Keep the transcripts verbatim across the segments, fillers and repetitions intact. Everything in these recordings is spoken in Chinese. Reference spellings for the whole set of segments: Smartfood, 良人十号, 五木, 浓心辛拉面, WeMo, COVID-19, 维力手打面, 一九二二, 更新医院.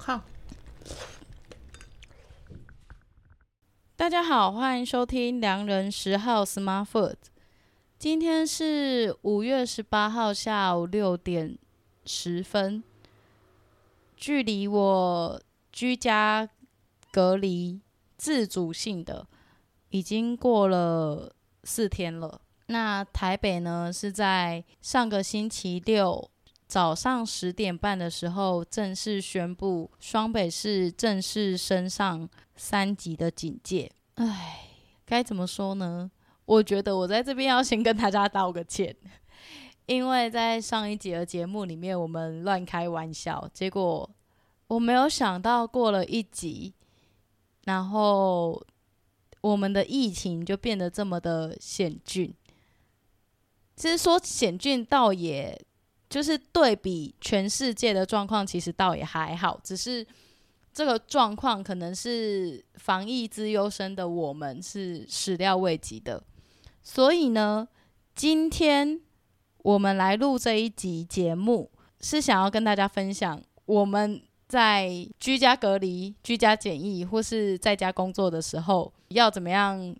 看。大家好，欢迎收听良人十号 Smartfood。今天是五月十八号下午六点十分，距离我居家隔离自主性的已经过了四天了。那台北呢是在上个星期六早上十点半的时候正式宣布双北市正式升上三级的警戒。唉，该怎么说呢？我觉得我在这边要先跟大家道个歉，因为在上一集的节目里面我们乱开玩笑，结果我没有想到过了一集，然后我们的疫情就变得这么的险峻。其实说险峻倒也就是对比全世界的状况，其实倒也还好，只是这个状况可能是防疫之忧生的我们是始料未及的。所以呢，今天我们来录这一集节目，是想要跟大家分享我们在居家隔离、居家检疫或是在家工作的时候，要怎么样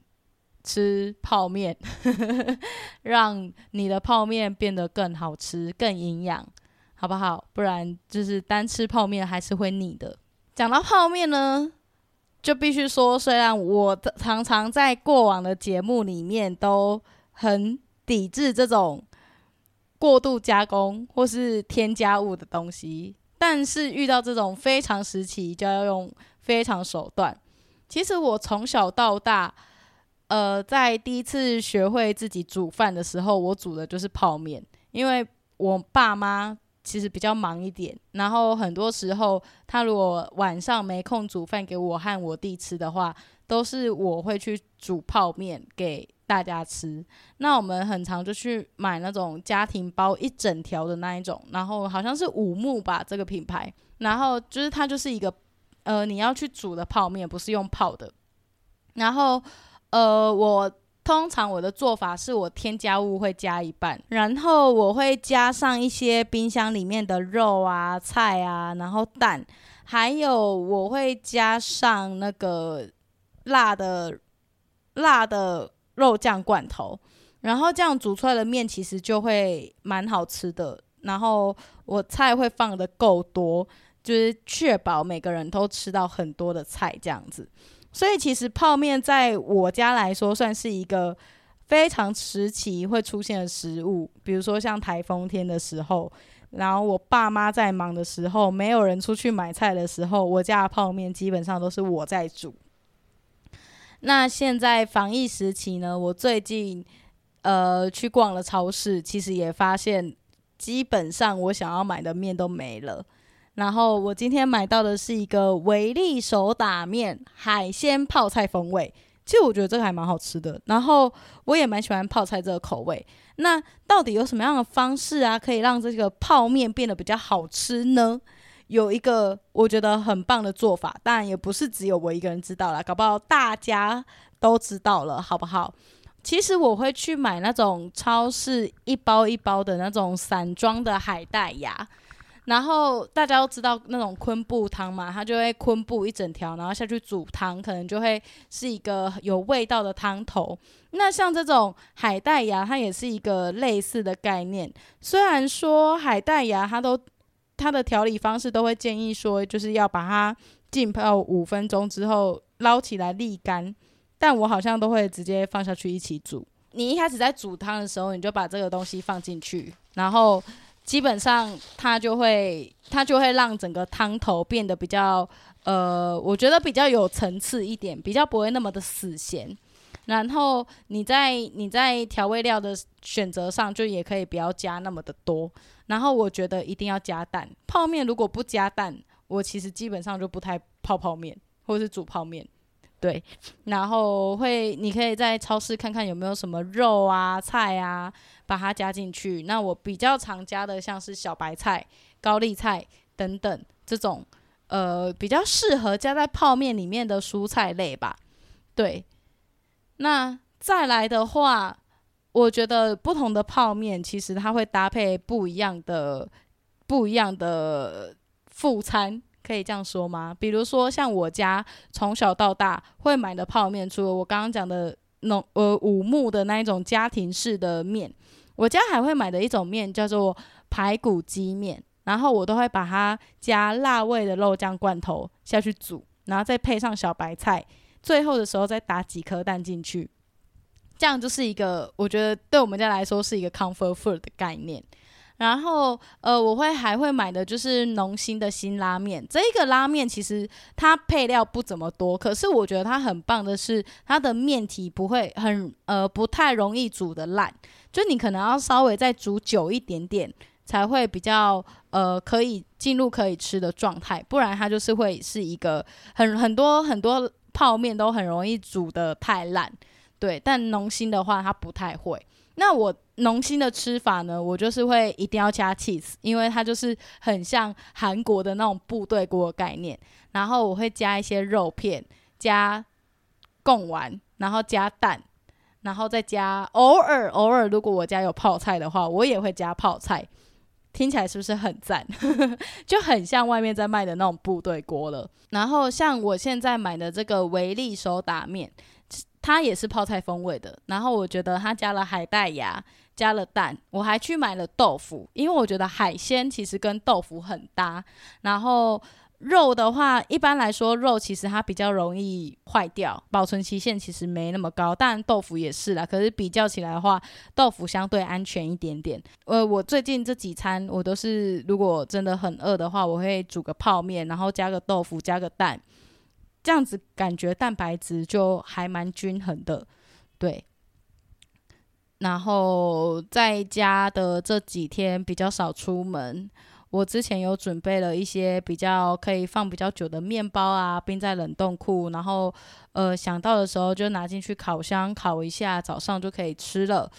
吃泡面让你的泡面变得更好吃、更营养，好不好？不然就是单吃泡面还是会腻的。讲到泡面呢，就必须说，虽然我常常在过往的节目里面都很抵制这种过度加工或是添加物的东西，但是遇到这种非常时期就要用非常手段。其实我从小到大，呃，在第一次学会自己煮饭的时候，我煮的就是泡面，因为我爸妈其实比较忙一点，然后很多时候他如果晚上没空煮饭给我和我弟吃的话，都是我会去煮泡面给大家吃。那我们很常就去买那种家庭包一整条的那一种，然后好像是五木吧这个品牌，然后就是它就是一个呃你要去煮的泡面，不是用泡的。然后呃我通常我的做法是我添加物会加一半，然后我会加上一些冰箱里面的肉啊、菜啊，然后蛋，还有我会加上那个辣的辣的肉酱罐头，然后这样煮出来的面其实就会蛮好吃的。然后我菜会放得够多，就是确保每个人都吃到很多的菜这样子。所以其实泡面在我家来说算是一个非常时期会出现的食物，比如说像台风天的时候，然后我爸妈在忙的时候，没有人出去买菜的时候，我家的泡面基本上都是我在煮。那现在防疫时期呢，我最近呃去逛了超市，其实也发现基本上我想要买的面都没了。然后我今天买到的是一个维力手打面，海鲜泡菜风味，其实我觉得这个还蛮好吃的，然后我也蛮喜欢泡菜这个口味。那到底有什么样的方式啊可以让这个泡面变得比较好吃呢？有一个我觉得很棒的做法，当然也不是只有我一个人知道啦，搞不好大家都知道了，好不好？其实我会去买那种超市一包一包的那种散装的海带芽，然后大家都知道那种昆布汤嘛，它就会昆布一整条，然后下去煮汤，可能就会是一个有味道的汤头。那像这种海带芽，它也是一个类似的概念。虽然说海带芽它都它的调理方式都会建议说，就是要把它浸泡五分钟之后捞起来沥干，但我好像都会直接放下去一起煮。你一开始在煮汤的时候，你就把这个东西放进去，然后基本上它就会它就会让整个汤头变得比较呃我觉得比较有层次一点，比较不会那么的死咸。然后你在你在调味料的选择上就也可以不要加那么的多。然后我觉得一定要加蛋，泡面如果不加蛋，我其实基本上就不太泡泡面或是煮泡面。对，然后会你可以在超市看看有没有什么肉啊、菜啊，把它加进去。那我比较常加的像是小白菜、高丽菜等等这种呃比较适合加在泡面里面的蔬菜类吧。对，那再来的话，我觉得不同的泡面其实它会搭配不一样的不一样的副餐，可以这样说吗？比如说像我家从小到大会买的泡面，除了我刚刚讲的农呃五木的那一种家庭式的面，我家还会买的一种面叫做排骨鸡面，然后我都会把它加辣味的肉酱罐头下去煮，然后再配上小白菜，最后的时候再打几颗蛋进去，这样就是一个我觉得对我们家来说是一个 comfort food 的概念。然后呃，我会还会买的就是浓心的辛拉面，这一个拉面其实它配料不怎么多，可是我觉得它很棒的是它的面体不会很呃不太容易煮的烂，就你可能要稍微再煮久一点点才会比较呃可以进入可以吃的状态，不然它就是会是一个很很多很多泡面都很容易煮的太烂，对，但浓心的话它不太会。那我浓心的吃法呢，我就是会一定要加 cheese， 因为它就是很像韩国的那种部队锅的概念，然后我会加一些肉片，加贡丸，然后加蛋，然后再加偶尔偶尔如果我家有泡菜的话我也会加泡菜，听起来是不是很赞？就很像外面在卖的那种部队锅了。然后像我现在买的这个维力手打面，它也是泡菜风味的，然后我觉得它加了海带芽，加了蛋，我还去买了豆腐，因为我觉得海鲜其实跟豆腐很搭。然后肉的话一般来说肉其实它比较容易坏掉，保存期限其实没那么高，当然豆腐也是啦，可是比较起来的话豆腐相对安全一点点。呃，我最近这几餐我都是如果真的很饿的话我会煮个泡面，然后加个豆腐加个蛋，这样子感觉蛋白质就还蛮均衡的，对。然后在家的这几天比较少出门，我之前有准备了一些比较可以放比较久的面包啊，冰在冷冻库，然后呃想到的时候就拿进去烤箱烤一下，早上就可以吃了。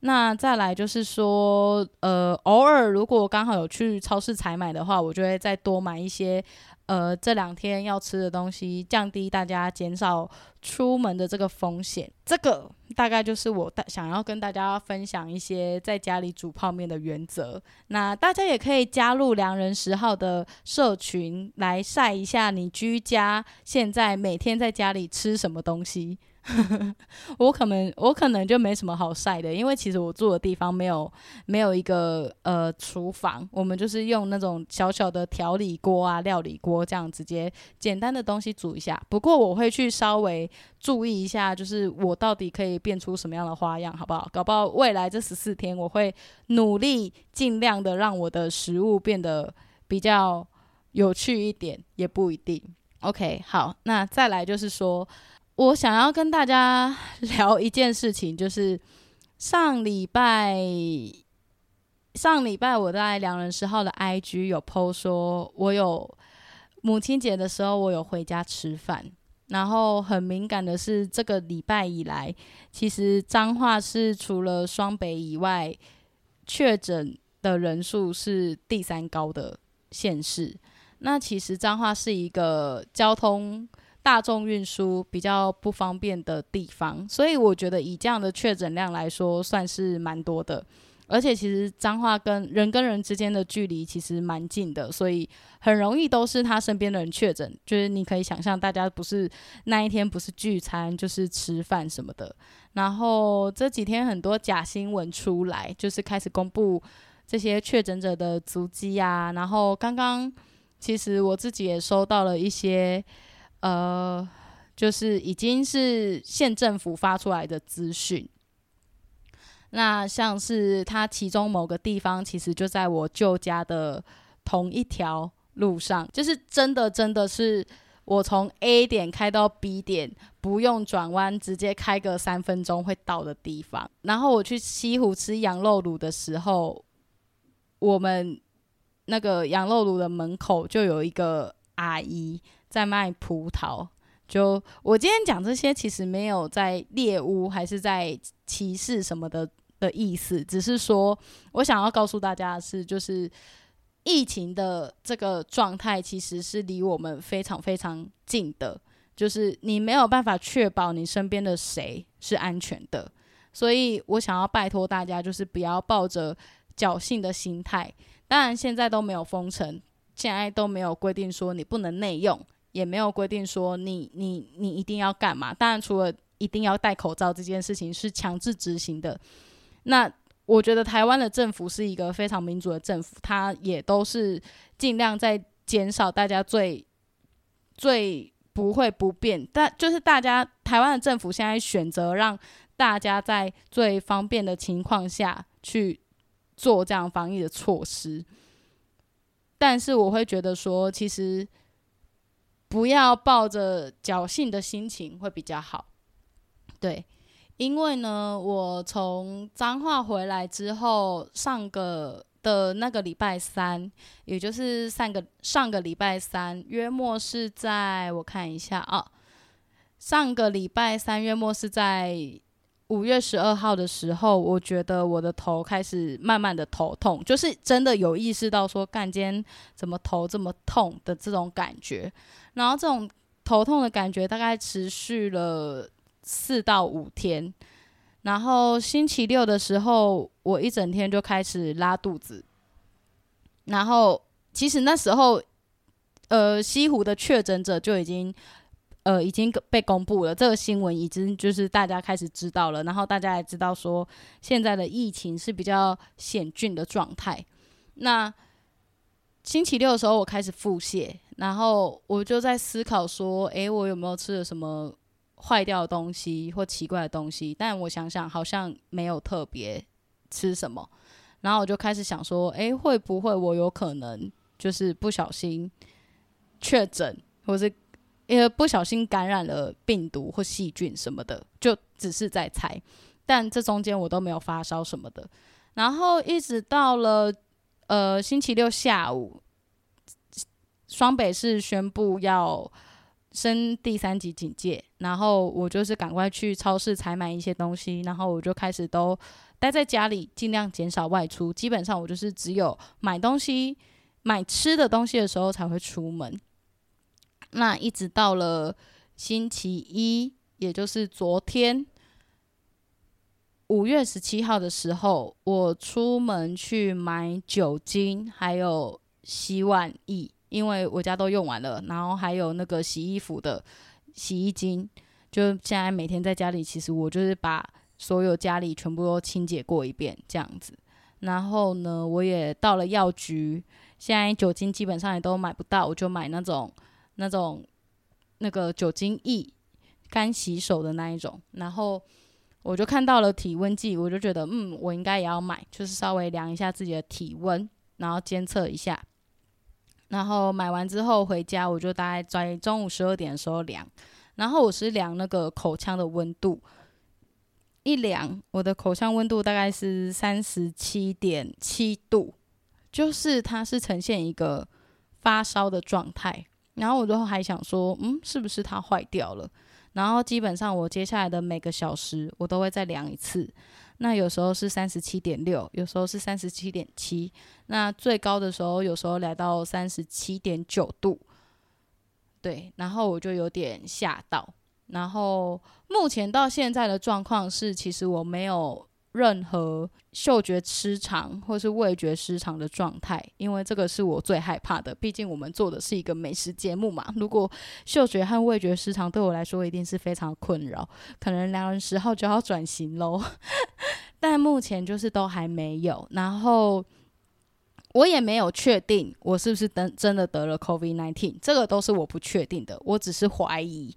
那再来就是说呃偶尔如果刚好有去超市采买的话，我就会再多买一些呃这两天要吃的东西，降低大家减少出门的这个风险。这个大概就是我想要跟大家分享一些在家里煮泡面的原则。那大家也可以加入良人十号的社群来晒一下你居家现在每天在家里吃什么东西。我可能我可能就没什么好晒的，因为其实我住的地方没有没有一个呃厨房，我们就是用那种小小的调理锅啊料理锅这样直接简单的东西煮一下。不过我会去稍微注意一下，就是我到底可以变出什么样的花样，好不好？搞不好未来这十四天我会努力尽量的让我的食物变得比较有趣一点，也不一定。 OK， 好，那再来就是说我想要跟大家聊一件事情，就是上礼拜上礼拜我在良人十号的 I G 有 po 说我有母亲节的时候我有回家吃饭，然后很敏感的是这个礼拜以来其实彰化是除了双北以外确诊的人数是第三高的县市。那其实彰化是一个交通大众运输比较不方便的地方，所以我觉得以这样的确诊量来说算是蛮多的，而且其实彰化跟人跟人之间的距离其实蛮近的，所以很容易都是他身边的人确诊，就是你可以想象大家不是那一天不是聚餐就是吃饭什么的。然后这几天很多假新闻出来，就是开始公布这些确诊者的足迹啊，然后刚刚其实我自己也收到了一些呃，就是已经是县政府发出来的资讯。那像是它其中某个地方其实就在我舅家的同一条路上，就是真的真的是我从 A 点开到 B 点不用转弯，直接开个三分钟会到的地方。然后我去西湖吃羊肉卤的时候，我们那个羊肉卤的门口就有一个阿姨在卖葡萄，就我今天讲这些其实没有在猎巫还是在歧视什么的的意思，只是说我想要告诉大家的是，就是疫情的这个状态其实是离我们非常非常近的，就是你没有办法确保你身边的谁是安全的，所以我想要拜托大家就是不要抱着侥幸的心态。当然现在都没有封城，现在都没有规定说你不能内用，也没有规定说你你你一定要干嘛。当然除了一定要戴口罩这件事情是强制执行的，那我觉得台湾的政府是一个非常民主的政府，它也都是尽量在减少大家最最不会不便，但就是大家台湾的政府现在选择让大家在最方便的情况下去做这样防疫的措施。但是我会觉得说其实不要抱着侥幸的心情会比较好。对，因为呢我从彰化回来之后，上个的那个礼拜三，也就是上个上个礼拜三约莫是在我看一下啊、哦，上个礼拜三约莫是在五月十二号的时候，我觉得我的头开始慢慢的头痛，就是真的有意识到说干今天怎么头这么痛的这种感觉。然后这种头痛的感觉大概持续了四到五天，然后星期六的时候我一整天就开始拉肚子。然后其实那时候呃，西湖的确诊者就已经呃已经被公布了，这个新闻已经就是大家开始知道了，然后大家也知道说现在的疫情是比较险峻的状态。那星期六的时候我开始腹泻，然后我就在思考说诶，我有没有吃了什么坏掉的东西或奇怪的东西，但我想想好像没有特别吃什么。然后我就开始想说诶，会不会我有可能就是不小心确诊，或是也不小心感染了病毒或细菌什么的，就只是在猜。但这中间我都没有发烧什么的。然后一直到了呃星期六下午，双北市宣布要升第三级警戒，然后我就是赶快去超市采买一些东西，然后我就开始都待在家里，尽量减少外出。基本上我就是只有买东西买吃的东西的时候才会出门。那一直到了星期一，也就是昨天五月十七号的时候，我出门去买酒精还有洗碗液，因为我家都用完了，然后还有那个洗衣服的洗衣精。就现在每天在家里，其实我就是把所有家里全部都清洁过一遍这样子。然后呢我也到了药局，现在酒精基本上也都买不到，我就买那种那种那个酒精液干洗手的那一种。然后我就看到了体温计，我就觉得嗯我应该也要买，就是稍微量一下自己的体温，然后监测一下。然后买完之后回家，我就大概在中午十二点的时候量，然后我是量那个口腔的温度，一量我的口腔温度大概是 三十七点七度，就是它是呈现一个发烧的状态。然后我就还想说嗯是不是它坏掉了。然后基本上我接下来的每个小时我都会再量一次，那有时候是 三十七点六， 有时候是 三十七点七， 那最高的时候有时候来到 三十七点九度。对，然后我就有点吓到。然后目前到现在的状况是，其实我没有任何嗅觉失常或是味觉失常的状态，因为这个是我最害怕的，毕竟我们做的是一个美食节目嘛。如果嗅觉和味觉失常对我来说一定是非常困扰，可能良人十号就要转型咯但目前就是都还没有，然后我也没有确定我是不是真的得了 COVID 十九， 这个都是我不确定的，我只是怀疑。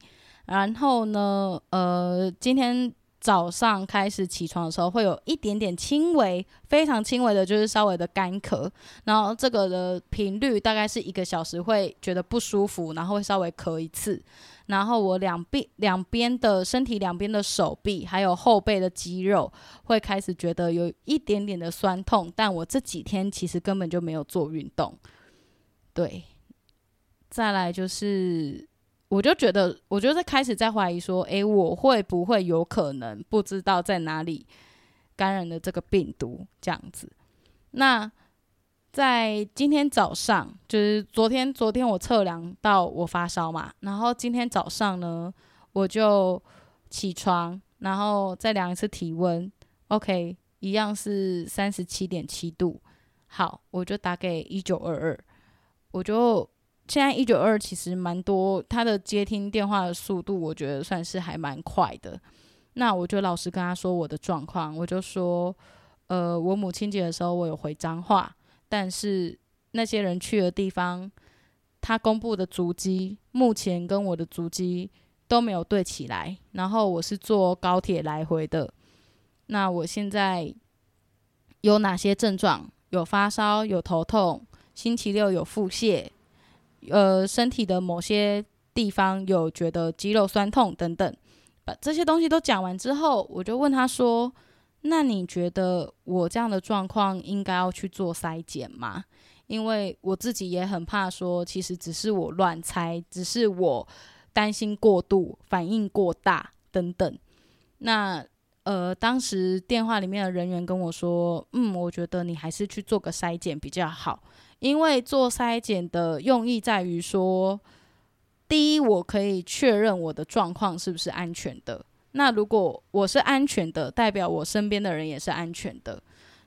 然后呢呃，今天早上开始起床的时候会有一点点轻微非常轻微的就是稍微的干咳，然后这个的频率大概是一个小时会觉得不舒服，然后会稍微咳一次。然后我两边两边的身体两边的手臂还有后背的肌肉会开始觉得有一点点的酸痛，但我这几天其实根本就没有做运动。对，再来就是我就觉得我就在开始在怀疑说诶，我会不会有可能不知道在哪里感染了这个病毒这样子。那在今天早上，就是昨天昨天我测量到我发烧嘛，然后今天早上呢我就起床，然后再量一次体温， OK 一样是 三十七点七 度。好，我就打给一九二二，我就现在一九二二其实蛮多，他的接听电话的速度我觉得算是还蛮快的。那我就老实跟他说我的状况，我就说呃，我母亲节的时候我有回彰化，但是那些人去的地方他公布的足迹目前跟我的足迹都没有对起来，然后我是坐高铁来回的。那我现在有哪些症状？有发烧，有头痛，星期六有腹泻，呃，身体的某些地方有觉得肌肉酸痛等等。把这些东西都讲完之后，我就问他说，那你觉得我这样的状况应该要去做筛检吗？因为我自己也很怕说其实只是我乱猜，只是我担心过度，反应过大等等。那呃，当时电话里面的人员跟我说，嗯，我觉得你还是去做个筛检比较好，因为做筛检的用意在于说，第一，我可以确认我的状况是不是安全的。那如果我是安全的，代表我身边的人也是安全的。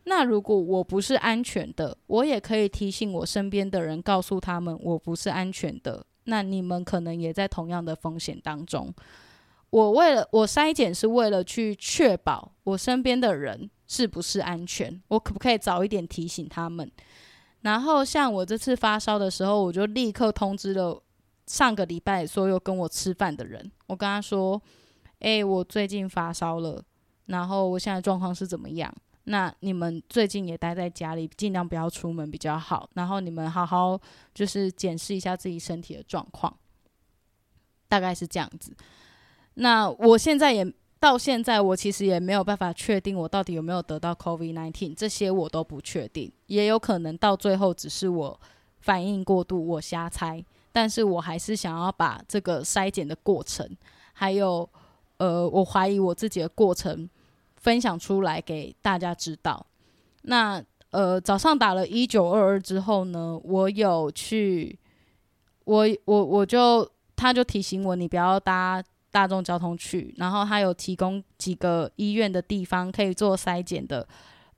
那如果我不是安全的，我也可以提醒我身边的人，告诉他们我不是安全的，那你们可能也在同样的风险当中。我为了我筛检是为了去确保我身边的人是不是安全，我可不可以早一点提醒他们。然后像我这次发烧的时候，我就立刻通知了上个礼拜所有跟我吃饭的人，我跟他说，欸，我最近发烧了，然后我现在状况是怎么样，那你们最近也待在家里，尽量不要出门比较好，然后你们好好就是检视一下自己身体的状况，大概是这样子。那我现在也到现在我其实也没有办法确定我到底有没有得到 COVID 十九， 这些我都不确定，也有可能到最后只是我反应过度，我瞎猜。但是我还是想要把这个筛检的过程还有呃，我怀疑我自己的过程分享出来给大家知道。那呃，早上打了一九二二之后呢，我有去我我我就他就提醒我你不要搭大众交通去，然后他有提供几个医院的地方可以做筛检的，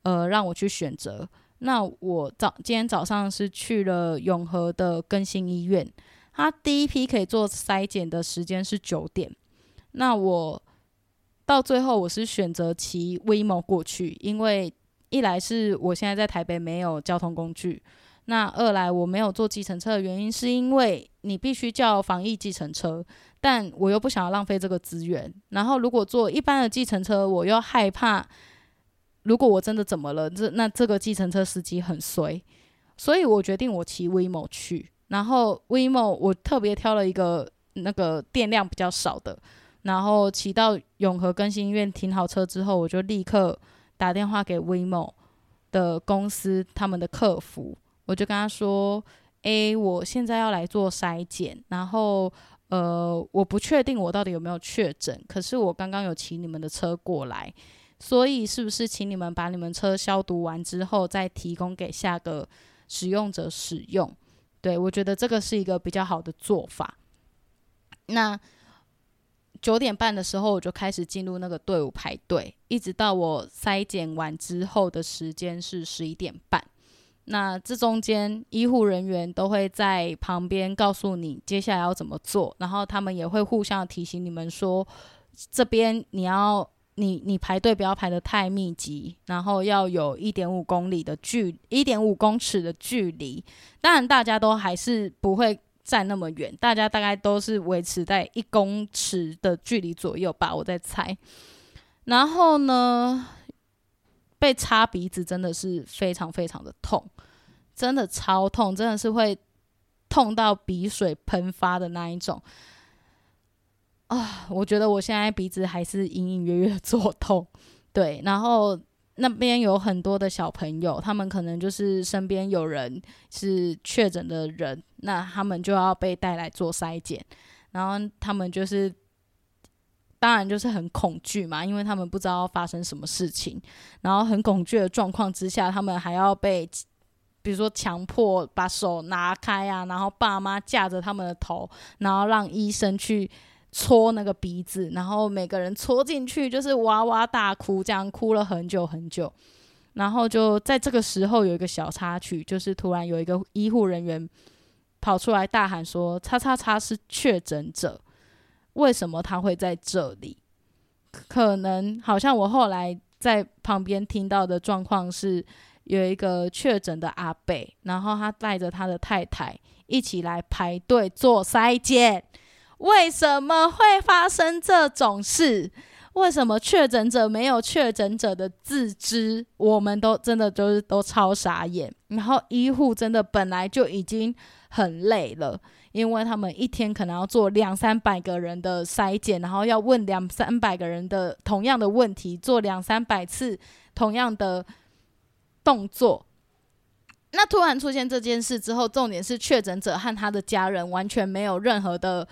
呃，让我去选择。那我早今天早上是去了永和的更新医院，他第一批可以做筛检的时间是九点。那我到最后我是选择骑 WeMo 过去，因为一来是我现在在台北没有交通工具，那二来我没有坐计程车的原因是因为你必须叫防疫计程车，但我又不想要浪费这个资源，然后如果坐一般的计程车我又害怕如果我真的怎么了，这那这个计程车司机很衰，所以我决定我骑 WeMo 去。然后 WeMo 我特别挑了一个那个电量比较少的，然后骑到永和更新医院停好车之后，我就立刻打电话给 WeMo 的公司他们的客服，我就跟他说，欸，我现在要来做筛检，然后呃，我不确定我到底有没有确诊，可是我刚刚有骑你们的车过来，所以是不是请你们把你们车消毒完之后再提供给下个使用者使用。对，我觉得这个是一个比较好的做法。那九点半的时候我就开始进入那个队伍排队，一直到我筛检完之后的时间是十一点半。那这中间医护人员都会在旁边告诉你接下来要怎么做，然后他们也会互相提醒你们说，这边你要你你排队不要排得太密集，然后要有 一点五公里的距 一点五公尺的距离。当然大家都还是不会站那么远，大家大概都是维持在一公尺的距离左右吧，我在猜。然后呢，被插鼻子真的是非常非常的痛，真的超痛，真的是会痛到鼻水喷发的那一种啊！我觉得我现在鼻子还是隐隐约约作痛。对，然后那边有很多的小朋友，他们可能就是身边有人是确诊的人，那他们就要被带来做筛检，然后他们就是当然就是很恐惧嘛，因为他们不知道发生什么事情，然后很恐惧的状况之下，他们还要被比如说强迫把手拿开啊，然后爸妈架着他们的头，然后让医生去戳那个鼻子，然后每个人戳进去就是哇哇大哭，这样哭了很久很久。然后就在这个时候有一个小插曲，就是突然有一个医护人员跑出来大喊说叉叉叉是确诊者，为什么他会在这里？可能好像我后来在旁边听到的状况是有一个确诊的阿伯，然后他带着他的太太一起来排队做筛检。为什么会发生这种事？为什么确诊者没有确诊者的自知？我们都真的就是都超傻眼。然后医护真的本来就已经很累了，因为他们一天可能要做两三百个人的筛检，然后要问两三百个人的同样的问题，做两三百次同样的动作。那突然出现这件事之后，重点是确诊者和他的家人完全没有任何的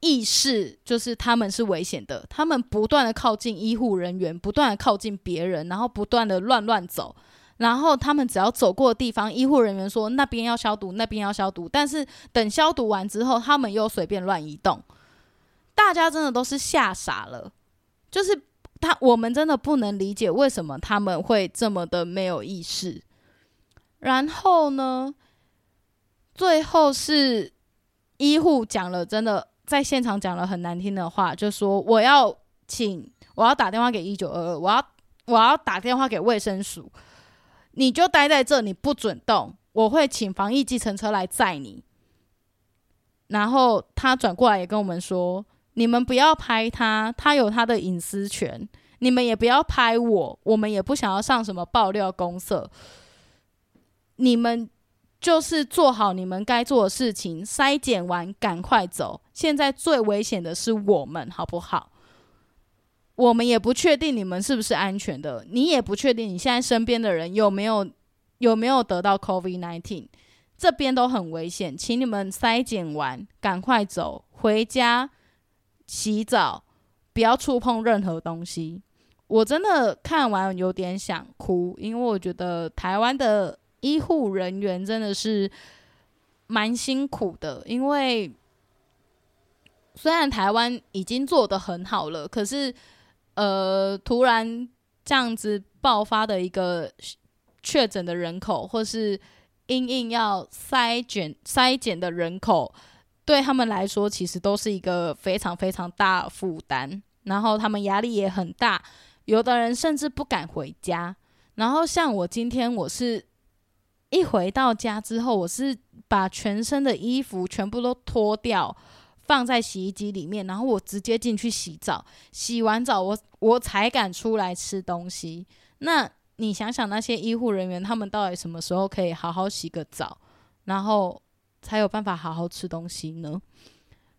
意识，就是他们是危险的，他们不断的靠近医护人员，不断的靠近别人，然后不断的乱乱走，然后他们只要走过的地方，医护人员说那边要消毒，那边要消毒，但是等消毒完之后他们又随便乱移动。大家真的都是吓傻了，就是他我们真的不能理解为什么他们会这么的没有意识。然后呢，最后是医护讲了，真的在现场讲了很难听的话，就说我要请我要打电话给一九二二，我要我要打电话给卫生署，你就待在这，你不准动，我会请防疫计程车来载你。然后他转过来也跟我们说，你们不要拍他，他有他的隐私权，你们也不要拍我，我们也不想要上什么爆料公社，你们就是做好你们该做的事情，筛检完赶快走，现在最危险的是我们，好不好？我们也不确定你们是不是安全的，你也不确定你现在身边的人有没有有没有得到 COVID 十九， 这边都很危险，请你们筛检完赶快走，回家洗澡，不要触碰任何东西。我真的看完有点想哭，因为我觉得台湾的医护人员真的是蛮辛苦的，因为虽然台湾已经做得很好了，可是呃，突然这样子爆发的一个确诊的人口，或是因应要筛检筛检的人口，对他们来说其实都是一个非常非常大的负担，然后他们压力也很大，有的人甚至不敢回家。然后像我今天，我是一回到家之后，我是把全身的衣服全部都脱掉放在洗衣机里面，然后我直接进去洗澡，洗完澡我我才敢出来吃东西。那你想想那些医护人员，他们到底什么时候可以好好洗个澡，然后才有办法好好吃东西呢？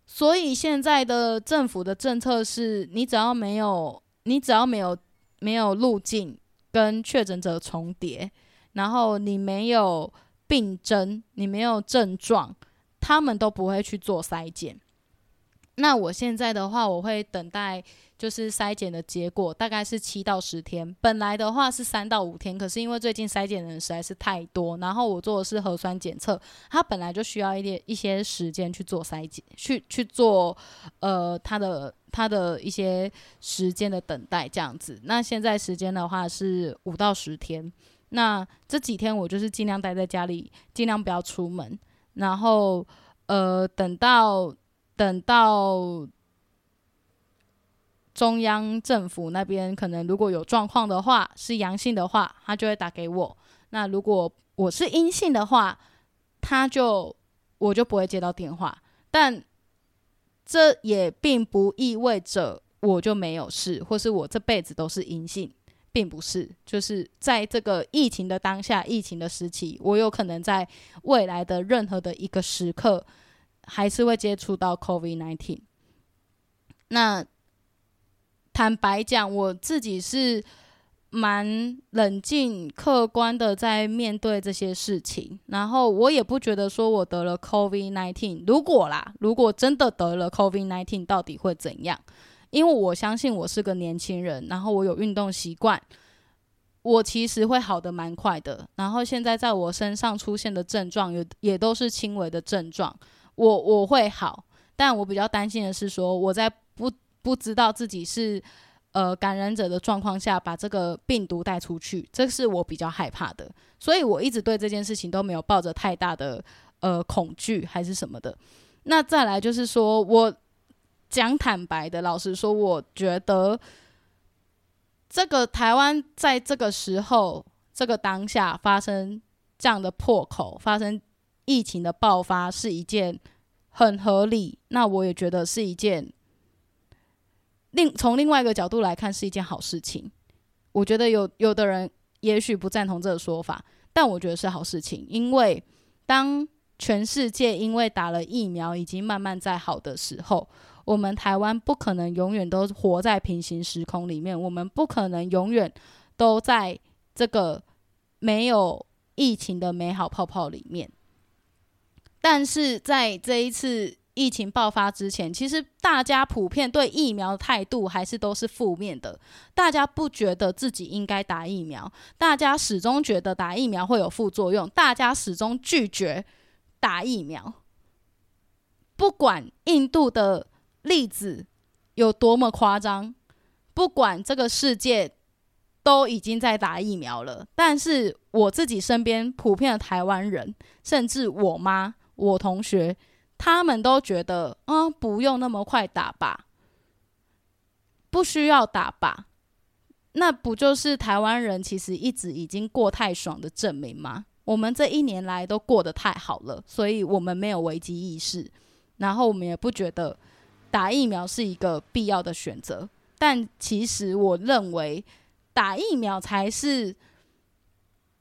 所以现在的政府的政策是，你只要没有你只要没有没有路径跟确诊者重叠，然后你没有病征，你没有症状，他们都不会去做筛检。那我现在的话，我会等待就是筛检的结果，大概是七到十天。本来的话是三到五天，可是因为最近筛检的人实在是太多，然后我做的是核酸检测，他本来就需要一些一些时间去做筛检，去去做呃他的他的一些时间的等待这样子。那现在时间的话是五到十天。那这几天我就是尽量待在家里，尽量不要出门，然后呃等到。等到中央政府那边，可能如果有状况的话，是阳性的话，他就会打给我。那如果我是阴性的话，他就我就不会接到电话。但这也并不意味着我就没有事，或是我这辈子都是阴性，并不是。就是在这个疫情的当下，疫情的时期，我有可能在未来的任何的一个时刻还是会接触到 COVID 十九。 那坦白讲，我自己是蛮冷静客观的在面对这些事情，然后我也不觉得说我得了 COVID 十九， 如果啦如果真的得了 COVID 十九 到底会怎样，因为我相信我是个年轻人，然后我有运动习惯，我其实会好的蛮快的。然后现在在我身上出现的症状也都是轻微的症状，我我会好，但我比较担心的是说，我在不不知道自己是呃感染者的状况下，把这个病毒带出去，这是我比较害怕的。所以我一直对这件事情都没有抱着太大的呃恐惧还是什么的。那再来就是说，我讲坦白的，老实说，我觉得这个台湾在这个时候这个当下发生这样的破口，发生疫情的爆发是一件很合理，那我也觉得是一件另从另外一个角度来看是一件好事情。我觉得有有的人也许不赞同这个说法，但我觉得是好事情，因为当全世界因为打了疫苗已经慢慢在好的时候，我们台湾不可能永远都活在平行时空里面，我们不可能永远都在这个没有疫情的美好泡泡里面。但是在这一次疫情爆发之前，其实大家普遍对疫苗的态度还是都是负面的，大家不觉得自己应该打疫苗，大家始终觉得打疫苗会有副作用，大家始终拒绝打疫苗。不管印度的例子有多么夸张，不管这个世界都已经在打疫苗了，但是我自己身边普遍的台湾人，甚至我妈我同学，他们都觉得、嗯、不用那么快打吧，不需要打吧。那不就是台湾人其实一直已经过太爽的证明吗？我们这一年来都过得太好了，所以我们没有危机意识，然后我们也不觉得打疫苗是一个必要的选择。但其实我认为打疫苗才是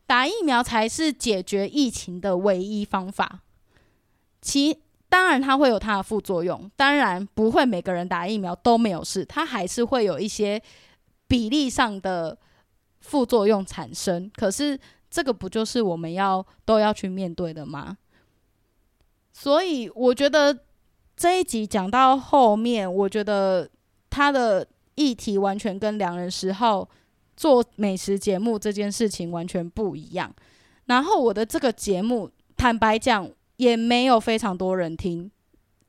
打疫苗才是解决疫情的唯一方法。其当然它会有它的副作用，当然不会每个人打疫苗都没有事，它还是会有一些比例上的副作用产生，可是这个不就是我们要都要去面对的吗？所以我觉得这一集讲到后面，我觉得它的议题完全跟良人十号做美食节目这件事情完全不一样。然后我的这个节目坦白讲也没有非常多人听，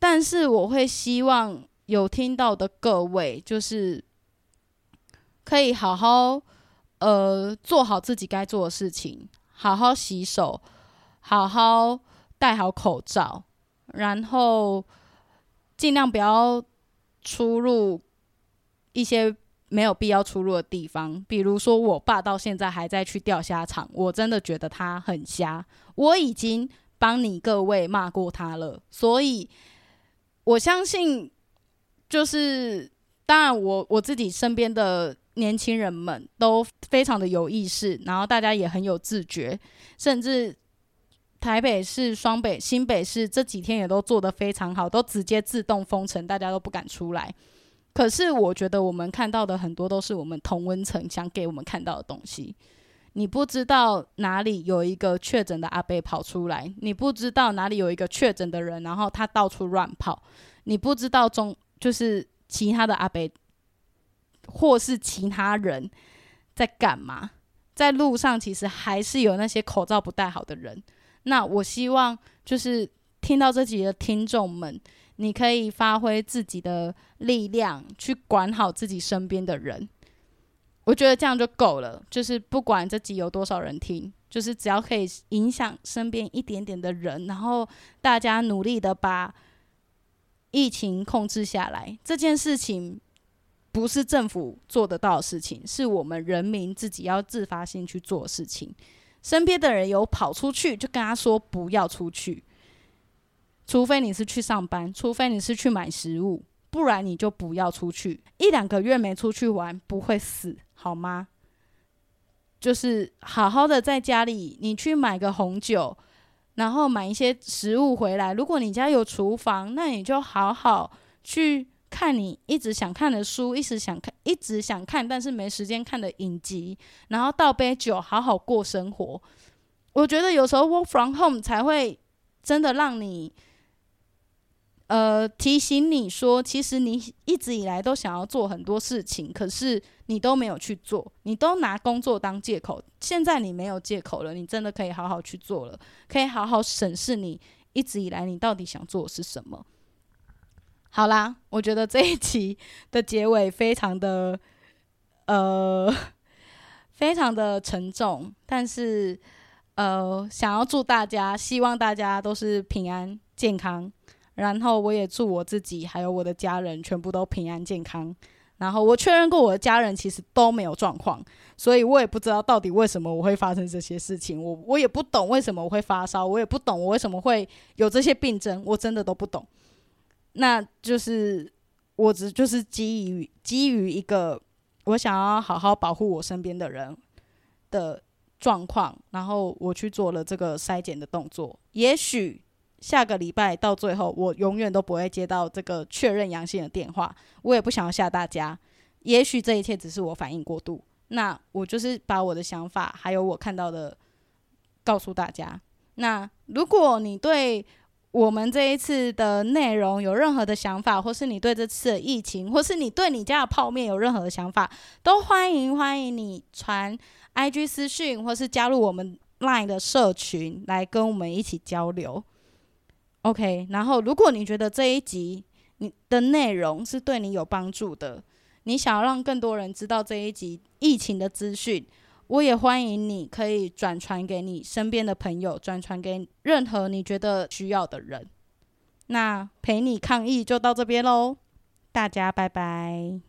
但是我会希望有听到的各位就是可以好好呃做好自己该做的事情，好好洗手，好好戴好口罩，然后尽量不要出入一些没有必要出入的地方。比如说我爸到现在还在去钓虾场，我真的觉得他很瞎，我已经帮你各位骂过他了，所以我相信就是当然我我自己身边的年轻人们都非常的有意识，然后大家也很有自觉，甚至台北市、双北、新北市这几天也都做得非常好，都直接自动封城，大家都不敢出来。可是我觉得我们看到的很多都是我们同温层想给我们看到的东西。你不知道哪里有一个确诊的阿伯跑出来，你不知道哪里有一个确诊的人然后他到处乱跑，你不知道中就是其他的阿伯或是其他人在干嘛。在路上其实还是有那些口罩不戴好的人。那我希望就是听到这集的听众们，你可以发挥自己的力量去管好自己身边的人，我觉得这样就够了。就是不管这集有多少人听，就是只要可以影响身边一点点的人，然后大家努力的把疫情控制下来，这件事情不是政府做得到的事情，是我们人民自己要自发性去做的事情。身边的人有跑出去就跟他说不要出去，除非你是去上班，除非你是去买食物，不然你就不要出去。一两个月没出去玩不会死好吗？就是好好的在家里，你去买个红酒，然后买一些食物回来。如果你家有厨房，那你就好好去看你一直想看的书，一直想看一直想看但是没时间看的影集，然后倒杯酒好好过生活。我觉得有时候 work from home 才会真的让你呃，提醒你说其实你一直以来都想要做很多事情，可是你都没有去做，你都拿工作当借口。现在你没有借口了，你真的可以好好去做了，可以好好审视你一直以来你到底想做的是什么。好啦，我觉得这一集的结尾非常的呃，非常的沉重，但是呃，想要祝大家，希望大家都是平安健康，然后我也祝我自己还有我的家人全部都平安健康。然后我确认过我的家人其实都没有状况，所以我也不知道到底为什么我会发生这些事情，我我也不懂为什么我会发烧，我也不懂我为什么会有这些病症，我真的都不懂。那就是我只就是基于基于一个我想要好好保护我身边的人的状况，然后我去做了这个筛检的动作。也许下个礼拜到最后我永远都不会接到这个确认阳性的电话，我也不想要吓大家，也许这一切只是我反应过度，那我就是把我的想法还有我看到的告诉大家。那如果你对我们这一次的内容有任何的想法，或是你对这次的疫情，或是你对你家的泡面有任何的想法，都欢迎欢迎你传 I G 私讯，或是加入我们 LINE 的社群来跟我们一起交流。 OK， 然后如果你觉得这一集你的内容是对你有帮助的，你想要让更多人知道这一集疫情的资讯，我也欢迎你可以转传给你身边的朋友，转传给任何你觉得需要的人。那陪你抗疫就到这边咯，大家拜拜。